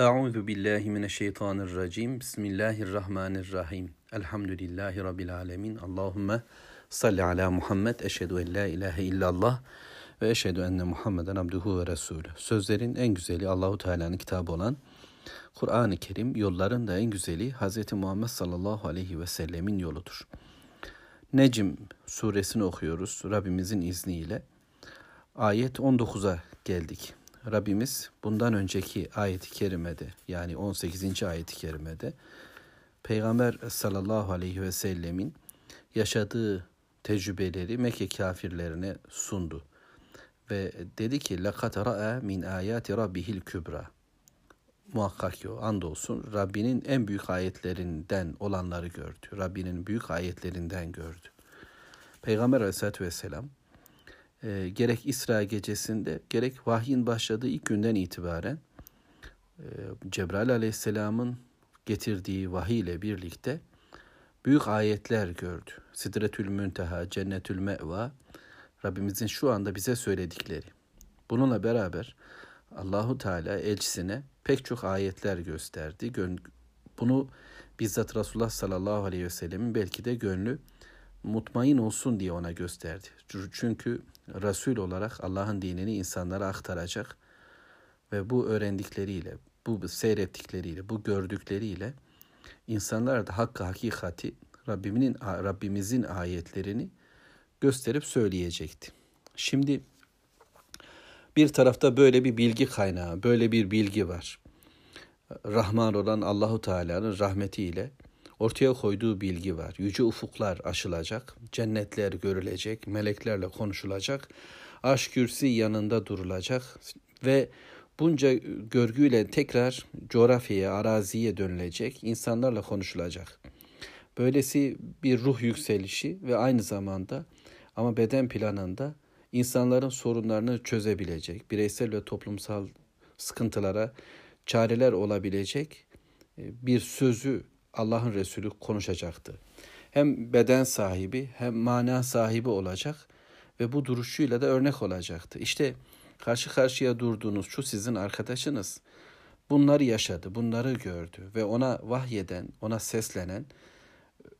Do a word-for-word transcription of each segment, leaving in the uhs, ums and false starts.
Euzu billahi mineşşeytanirracim. Bismillahirrahmanirrahim. Elhamdülillahi rabbil alemin. Allahumme salli ala Muhammed. Eşhedü en la ilahe illallah ve eşhedü enne Muhammeden abduhu ve resulü. Sözlerin en güzeli Allahu Teala'nın kitabı olan Kur'an-ı Kerim, yolların da en güzeli Hz. Muhammed sallallahu aleyhi ve sellemin yoludur. Necm suresini okuyoruz Rabbimizin izniyle. Ayet on dokuza geldik. Rabbimiz bundan önceki ayet-i kerimede, yani on sekizinci ayet-i kerimede Peygamber sallallahu aleyhi ve sellemin yaşadığı tecrübeleri Mekke kafirlerine sundu. Ve dedi ki لَقَدْ رَأَى مِنْ آيَاتِ رَبِّهِ الْكُبْرَى. Muhakkak ki o andolsun Rabbinin en büyük ayetlerinden olanları gördü. Rabbinin büyük ayetlerinden gördü. Peygamber aleyhissalatü vesselam E, gerek İsra gecesinde, gerek vahyin başladığı ilk günden itibaren e, Cebrail Aleyhisselam'ın getirdiği vahiy ile birlikte büyük ayetler gördü. Sidretül münteha, cennetül Meva, Rabbimizin şu anda bize söyledikleri. Bununla beraber Allahu Teala elçisine pek çok ayetler gösterdi. Bunu bizzat Resulullah sallallahu aleyhi ve sellemin belki de gönlü mutmain olsun diye ona gösterdi. Çünkü Resul olarak Allah'ın dinini insanlara aktaracak ve bu öğrendikleriyle, bu seyrettikleriyle, bu gördükleriyle insanlar da hakkı, hakikati, Rabbimizin, Rabbimizin ayetlerini gösterip söyleyecekti. Şimdi bir tarafta böyle bir bilgi kaynağı, böyle bir bilgi var. Rahman olan Allahu Teala'nın rahmetiyle ortaya koyduğu bilgi var. Yüce ufuklar aşılacak, cennetler görülecek, meleklerle konuşulacak, arş kürsi yanında durulacak ve bunca görgüyle tekrar coğrafyaya, araziye dönülecek, insanlarla konuşulacak. Böylesi bir ruh yükselişi ve aynı zamanda ama beden planında insanların sorunlarını çözebilecek, bireysel ve toplumsal sıkıntılara çareler olabilecek bir sözü Allah'ın Resulü konuşacaktı. Hem beden sahibi hem mana sahibi olacak ve bu duruşuyla da örnek olacaktı. İşte karşı karşıya durduğunuz şu sizin arkadaşınız bunları yaşadı, bunları gördü ve ona vahyeden, ona seslenen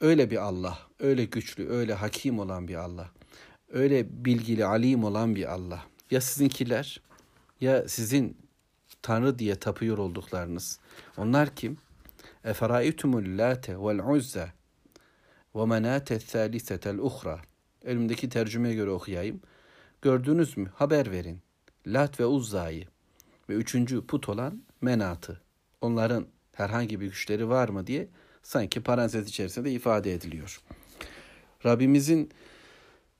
öyle bir Allah, öyle güçlü, öyle hakim olan bir Allah, öyle bilgili, alim olan bir Allah. Ya sizinkiler, ya sizin Tanrı diye tapıyor olduklarınız. Onlar kim? Eferaytumul late vel uzza ve menate thalisetel uhra. Elimdeki tercümeye göre okuyayım. Gördünüz mü? Haber verin. Lat ve Uzza'yı ve üçüncü put olan Menat'ı. Onların herhangi bir güçleri var mı diye sanki parantez içerisinde ifade ediliyor. Rabbimizin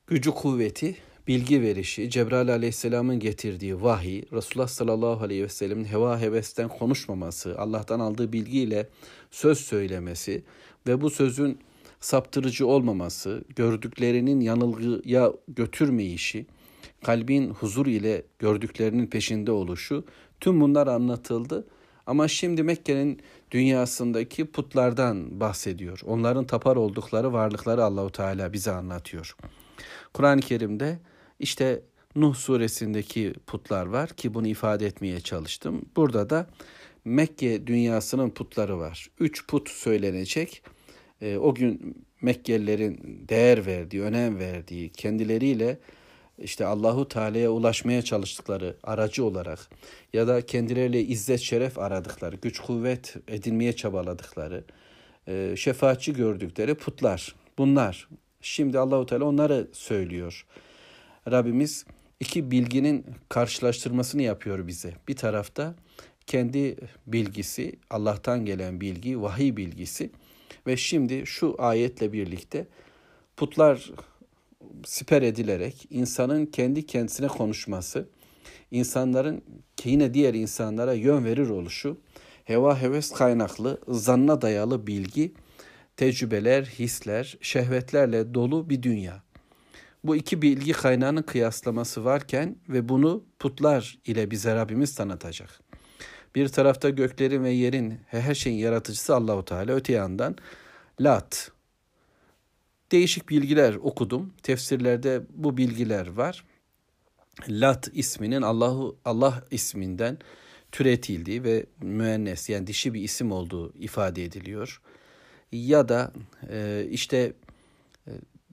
gücü, kuvveti, bilgi verişi, Cebrail Aleyhisselam'ın getirdiği vahiy, Resulullah sallallahu aleyhi ve sellem'in heva hevesten konuşmaması, Allah'tan aldığı bilgiyle söz söylemesi ve bu sözün saptırıcı olmaması, gördüklerinin yanılgıya götürmeyişi, kalbin huzur ile gördüklerinin peşinde oluşu, tüm bunlar anlatıldı. Ama şimdi Mekke'nin dünyasındaki putlardan bahsediyor. Onların tapar oldukları varlıkları Allahu Teala bize anlatıyor. Kur'an-ı Kerim'de İşte Nuh suresindeki putlar var ki bunu ifade etmeye çalıştım. Burada da Mekke dünyasının putları var. Üç put söylenecek. E, o gün Mekkelilerin değer verdiği, önem verdiği, kendileriyle işte Allahu Teala'ya ulaşmaya çalıştıkları aracı olarak ya da kendileriyle izzet şeref aradıkları, güç kuvvet edinmeye çabaladıkları, e, şefaatçi gördükleri putlar. Bunlar. Şimdi Allahu Teala onları söylüyor. Rabbimiz iki bilginin karşılaştırmasını yapıyor bize. Bir tarafta kendi bilgisi, Allah'tan gelen bilgi, vahiy bilgisi ve şimdi şu ayetle birlikte putlar siper edilerek insanın kendi kendisine konuşması, insanların yine diğer insanlara yön verir oluşu, heva heves kaynaklı, zanna dayalı bilgi, tecrübeler, hisler, şehvetlerle dolu bir dünya. Bu iki bilgi kaynağının kıyaslaması varken ve bunu putlar ile bize Rabbimiz tanıtacak. Bir tarafta göklerin ve yerin, her şeyin yaratıcısı Allahu Teala, öte yandan Lat. Değişik bilgiler okudum. Tefsirlerde bu bilgiler var. Lat isminin Allahu Allah isminden türetildiği ve müennes yani dişi bir isim olduğu ifade ediliyor. Ya da e, işte e,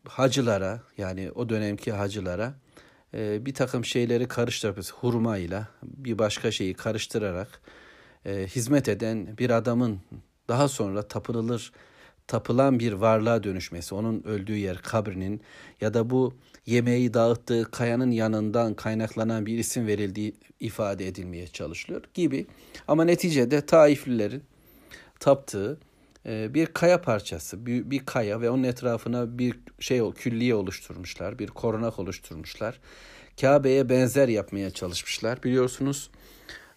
hacılara yani o dönemki hacılara e, bir takım şeyleri karıştırıp hurmayla bir başka şeyi karıştırarak e, hizmet eden bir adamın daha sonra tapınılır, tapılan bir varlığa dönüşmesi, onun öldüğü yer kabrinin ya da bu yemeği dağıttığı kayanın yanından kaynaklanan bir isim verildiği ifade edilmeye çalışılıyor gibi. Ama neticede Taiflilerin taptığı bir kaya parçası, bir kaya ve onun etrafına bir şey, külliye oluşturmuşlar, bir korunak oluşturmuşlar. Kabe'ye benzer yapmaya çalışmışlar. Biliyorsunuz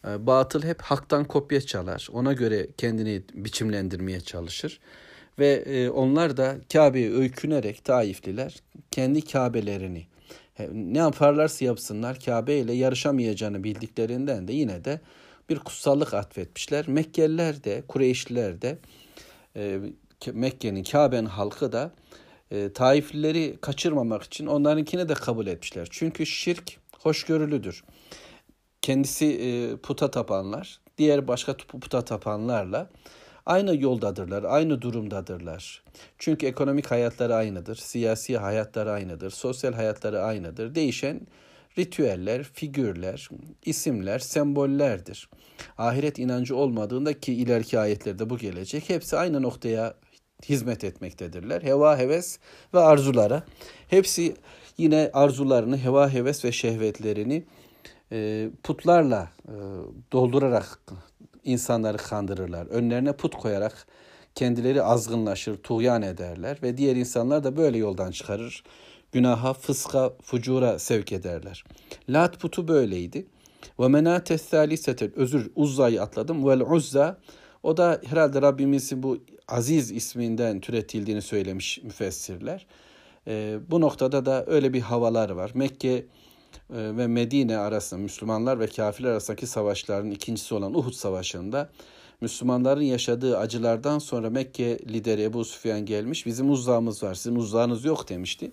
batıl hep haktan kopya çalar, ona göre kendini biçimlendirmeye çalışır. Ve onlar da Kabe'ye öykünerek Taifliler kendi Kabe'lerini ne yaparlarsa yapsınlar Kabe ile yarışamayacağını bildiklerinden de yine de bir kutsallık atfetmişler. Mekkeliler de Kureyşliler de Mekke'nin Kabe'nin halkı da Taiflileri kaçırmamak için onlarınkini de kabul etmişler. Çünkü şirk hoşgörülüdür. Kendisi puta tapanlar diğer başka puta tapanlarla aynı yoldadırlar, aynı durumdadırlar. Çünkü ekonomik hayatları aynıdır, siyasi hayatları aynıdır, sosyal hayatları aynıdır. Değişen ritüeller, figürler, isimler, sembollerdir. Ahiret inancı olmadığında ki ileriki ayetlerde bu gelecek, hepsi aynı noktaya hizmet etmektedirler. Heva, heves ve arzulara. Hepsi yine arzularını, heva, heves ve şehvetlerini putlarla doldurarak insanları kandırırlar. Önlerine put koyarak kendileri azgınlaşır, tuğyan ederler ve diğer insanlar da böyle yoldan çıkarır. Günaha, fıska, fucura sevk ederler. Lat putu böyleydi. Ve menate salisetel, özür Uzza'yı atladım. Vel Uzza, o da herhalde Rabbimizin bu aziz isminden türetildiğini söylemiş müfessirler. E, bu noktada da öyle bir havalar var. Mekke ve Medine arasında Müslümanlar ve kafirler arasındaki savaşların ikincisi olan Uhud Savaşı'nda Müslümanların yaşadığı acılardan sonra Mekke lideri Ebu Sufyan gelmiş, bizim uzzağımız var, sizin uzzağınız yok demişti.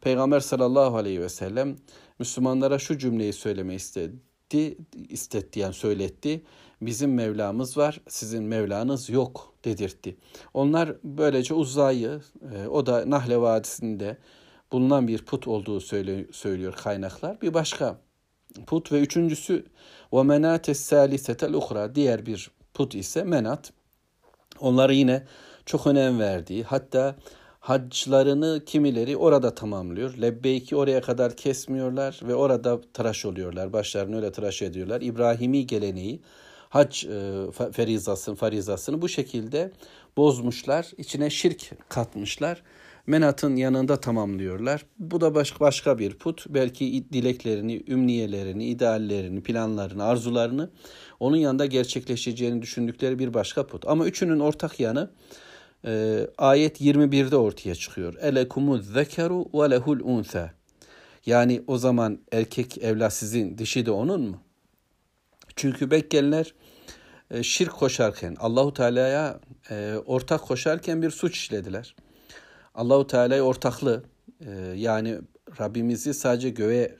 Peygamber sallallahu aleyhi ve sellem Müslümanlara şu cümleyi söylemeyi istedi, istetti yani söyletti. Bizim Mevlamız var, sizin Mevlanız yok dedirtti. Onlar böylece uzzağıyı, o da Nahle Vadisi'nde bulunan bir put olduğu söylüyor kaynaklar. Bir başka put ve üçüncüsü وَمَنَاتَ السَّالِسَةَ الْاُخْرَى, diğer bir put ise Menat. Onları yine çok önem verdiği, hatta haclarını kimileri orada tamamlıyor. Lebbeyki oraya kadar kesmiyorlar ve orada tıraş oluyorlar. Başlarını öyle tıraş ediyorlar. İbrahimi geleneği, hac ferizasını, farizasını bu şekilde bozmuşlar. İçine şirk katmışlar. Menat'ın yanında tamamlıyorlar. Bu da başka bir put. Belki dileklerini, ümniyelerini, ideallerini, planlarını, arzularını onun yanında gerçekleşeceğini düşündükleri bir başka put. Ama üçünün ortak yanı e, ayet yirmi birde ortaya çıkıyor. Elekumuz zekeru ve lehul unsa. Yani o zaman erkek evlat sizin, dişi de onun mu? Çünkü Mekkeliler e, şirk koşarken, Allahu Teala'ya e, ortak koşarken bir suç işlediler. Allah-u Teala'yı ortaklı yani Rabbimizi sadece göğe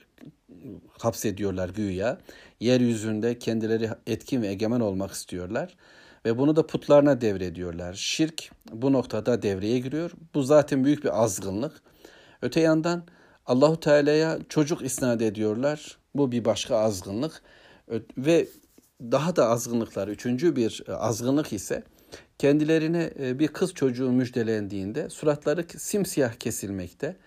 hapsediyorlar güya. Yeryüzünde kendileri etkin ve egemen olmak istiyorlar. Ve bunu da putlarına devrediyorlar. Şirk bu noktada devreye giriyor. Bu zaten büyük bir azgınlık. Öte yandan Allah-u Teala'ya çocuk isnat ediyorlar. Bu bir başka azgınlık. Ve daha da azgınlıklar, üçüncü bir azgınlık ise kendilerine bir kız çocuğu müjdelendiğinde suratları simsiyah kesilmekte,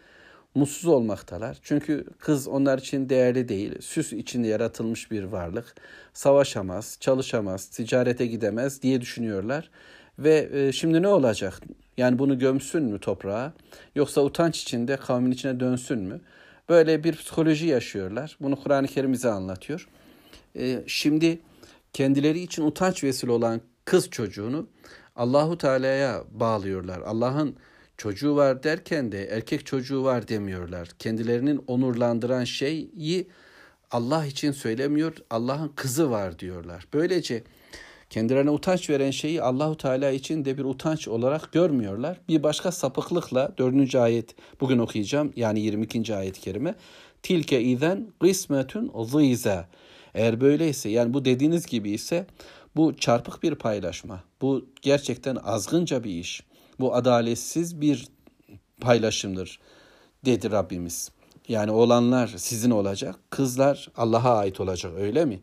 mutsuz olmaktalar. Çünkü kız onlar için değerli değil, süs içinde yaratılmış bir varlık. Savaşamaz, çalışamaz, ticarete gidemez diye düşünüyorlar. Ve şimdi ne olacak? Yani bunu gömsün mü toprağa? Yoksa utanç içinde kavmin içine dönsün mü? Böyle bir psikoloji yaşıyorlar. Bunu Kur'an-ı Kerim bize anlatıyor. Şimdi kendileri için utanç vesile olan kız çocuğunu Allahu Teala'ya bağlıyorlar. Allah'ın çocuğu var derken de erkek çocuğu var demiyorlar. Kendilerinin onurlandıran şeyi Allah için söylemiyor. Allah'ın kızı var diyorlar. Böylece kendilerine utanç veren şeyi Allahu Teala için de bir utanç olarak görmüyorlar. Bir başka sapıklıkla dördüncü ayet bugün okuyacağım. Yani yirmi ikinci ayet-i kerime. Tilke izen kısmetun ziza. Eğer böyleyse, yani bu dediğiniz gibi ise, bu çarpık bir paylaşma, bu gerçekten azgınca bir iş, bu adaletsiz bir paylaşımdır dedi Rabbimiz. Yani oğlanlar sizin olacak, kızlar Allah'a ait olacak, öyle mi?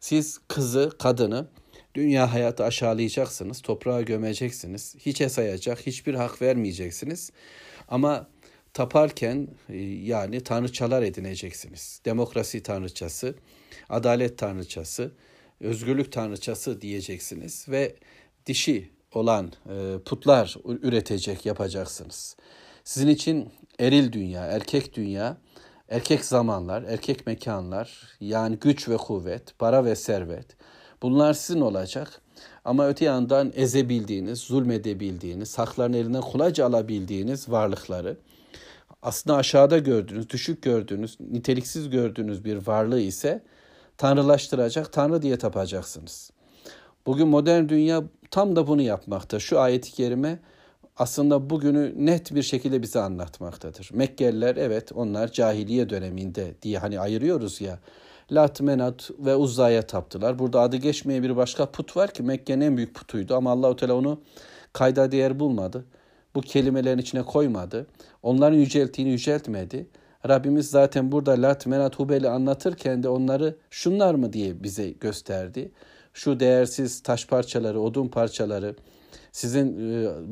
Siz kızı, kadını dünya hayatı aşağılayacaksınız, toprağa gömeceksiniz, hiçe sayacak, hiçbir hak vermeyeceksiniz. Ama taparken yani tanrıçalar edineceksiniz. Demokrasi tanrıçası, adalet tanrıçası, özgürlük tanrıçası diyeceksiniz ve dişi olan putlar üretecek, yapacaksınız. Sizin için eril dünya, erkek dünya, erkek zamanlar, erkek mekanlar, yani güç ve kuvvet, para ve servet, bunlar sizin olacak. Ama öte yandan ezebildiğiniz, zulmedebildiğiniz, haklarını elinden kolayca alabildiğiniz varlıkları, aslında aşağıda gördüğünüz, düşük gördüğünüz, niteliksiz gördüğünüz bir varlığı ise tanrılaştıracak, tanrı diye tapacaksınız. Bugün modern dünya tam da bunu yapmakta. Şu ayet-i kerime aslında bugünü net bir şekilde bize anlatmaktadır. Mekkeliler, evet onlar cahiliye döneminde diye hani ayırıyoruz ya, Lat, Menat ve Uzza'ya taptılar. Burada adı geçmeyen bir başka put var ki Mekke'nin en büyük putuydu ama Allah-u Teala onu kayda değer bulmadı. Bu kelimelerin içine koymadı. Onların yücelttiğini yüceltmedi. Rabbimiz zaten burada Lat, Menat, Hubel'i anlatırken de onları şunlar mı diye bize gösterdi. Şu değersiz taş parçaları, odun parçaları, sizin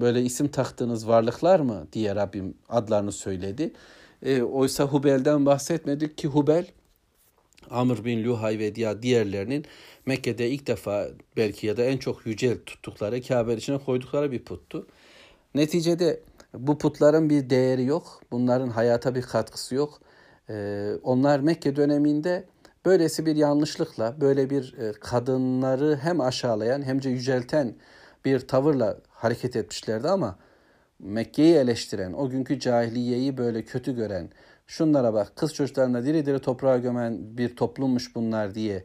böyle isim taktığınız varlıklar mı diye Rabbim adlarını söyledi. E, oysa Hubel'den bahsetmedik ki Hubel, Amr bin Luhay ve diğerlerinin Mekke'de ilk defa belki ya da en çok yücel tuttukları, Kabe'nin içine koydukları bir puttu. Neticede bu putların bir değeri yok. Bunların hayata bir katkısı yok. Ee, onlar Mekke döneminde böylesi bir yanlışlıkla, böyle bir e, kadınları hem aşağılayan hem de yücelten bir tavırla hareket etmişlerdi ama Mekke'yi eleştiren, o günkü cahiliyeyi böyle kötü gören, şunlara bak kız çocuklarına diri diri toprağa gömen bir toplummuş bunlar diye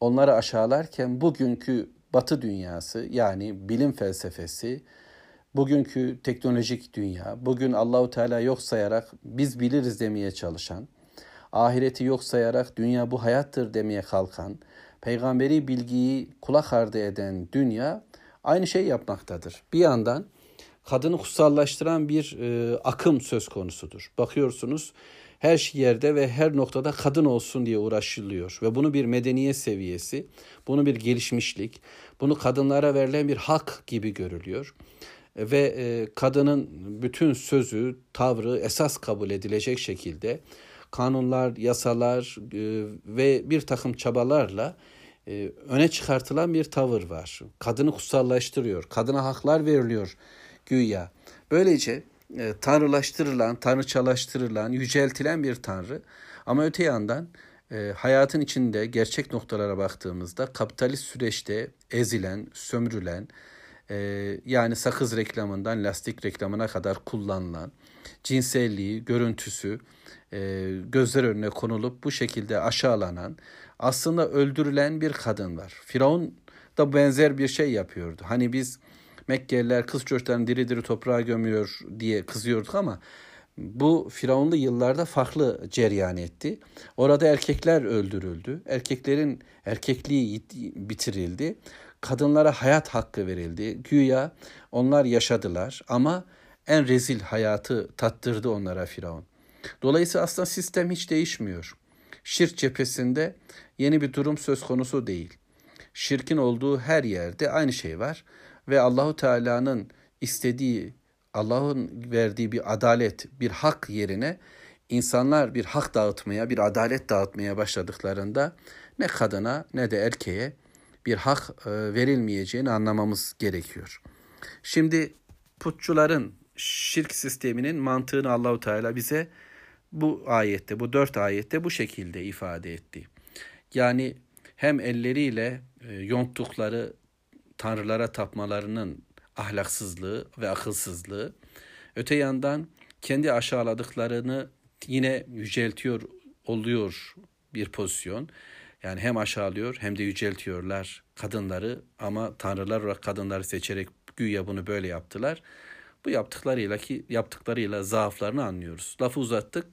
onları aşağılarken bugünkü Batı dünyası, yani bilim felsefesi, bugünkü teknolojik dünya, bugün Allahu Teala yok sayarak biz biliriz demeye çalışan, ahireti yok sayarak dünya bu hayattır demeye kalkan, peygamberi bilgiyi kulak ardı eden dünya aynı şey yapmaktadır. Bir yandan kadını kutsallaştıran bir e, akım söz konusudur. Bakıyorsunuz her yerde ve her noktada kadın olsun diye uğraşılıyor. Ve bunu bir medeniyet seviyesi, bunu bir gelişmişlik, bunu kadınlara verilen bir hak gibi görülüyor. Ve e, kadının bütün sözü, tavrı esas kabul edilecek şekilde kanunlar, yasalar e, ve bir takım çabalarla e, öne çıkartılan bir tavır var. Kadını kutsallaştırıyor, kadına haklar veriliyor güya. Böylece e, tanrılaştırılan, tanrıçalaştırılan, yüceltilen bir tanrı. Ama öte yandan e, hayatın içinde gerçek noktalara baktığımızda kapitalist süreçte ezilen, sömürülen, Ee, yani sakız reklamından lastik reklamına kadar kullanılan cinselliği, görüntüsü e, gözler önüne konulup bu şekilde aşağılanan, aslında öldürülen bir kadın var. Firavun da benzer bir şey yapıyordu. Hani biz Mekkeliler kız çocuklarını diri diri toprağa gömüyor diye kızıyorduk ama bu Firavunlu yıllarda farklı cereyan etti. Orada erkekler öldürüldü. Erkeklerin erkekliği bitirildi. Kadınlara hayat hakkı verildi. Güya onlar yaşadılar ama en rezil hayatı tattırdı onlara Firavun. Dolayısıyla aslında sistem hiç değişmiyor. Şirk cephesinde yeni bir durum söz konusu değil. Şirkin olduğu her yerde aynı şey var ve Allahu Teala'nın istediği, Allah'ın verdiği bir adalet, bir hak yerine insanlar bir hak dağıtmaya, bir adalet dağıtmaya başladıklarında ne kadına ne de erkeğe bir hak verilmeyeceğini anlamamız gerekiyor. Şimdi putçuların şirk sisteminin mantığını Allahu Teala bize bu ayette, bu dört ayette bu şekilde ifade etti. Yani hem elleriyle yonttukları tanrılara tapmalarının ahlaksızlığı ve akılsızlığı, öte yandan kendi aşağıladıklarını yine yüceltiyor oluyor bir pozisyon. Yani hem aşağılıyor hem de yüceltiyorlar kadınları ama tanrılar olarak kadınları seçerek güya bunu böyle yaptılar. Bu yaptıklarıyla ki yaptıklarıyla zaaflarını anlıyoruz. Lafı uzattık.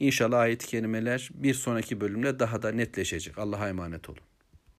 İnşallah ayet-i kerimeler bir sonraki bölümle daha da netleşecek. Allah'a emanet olun.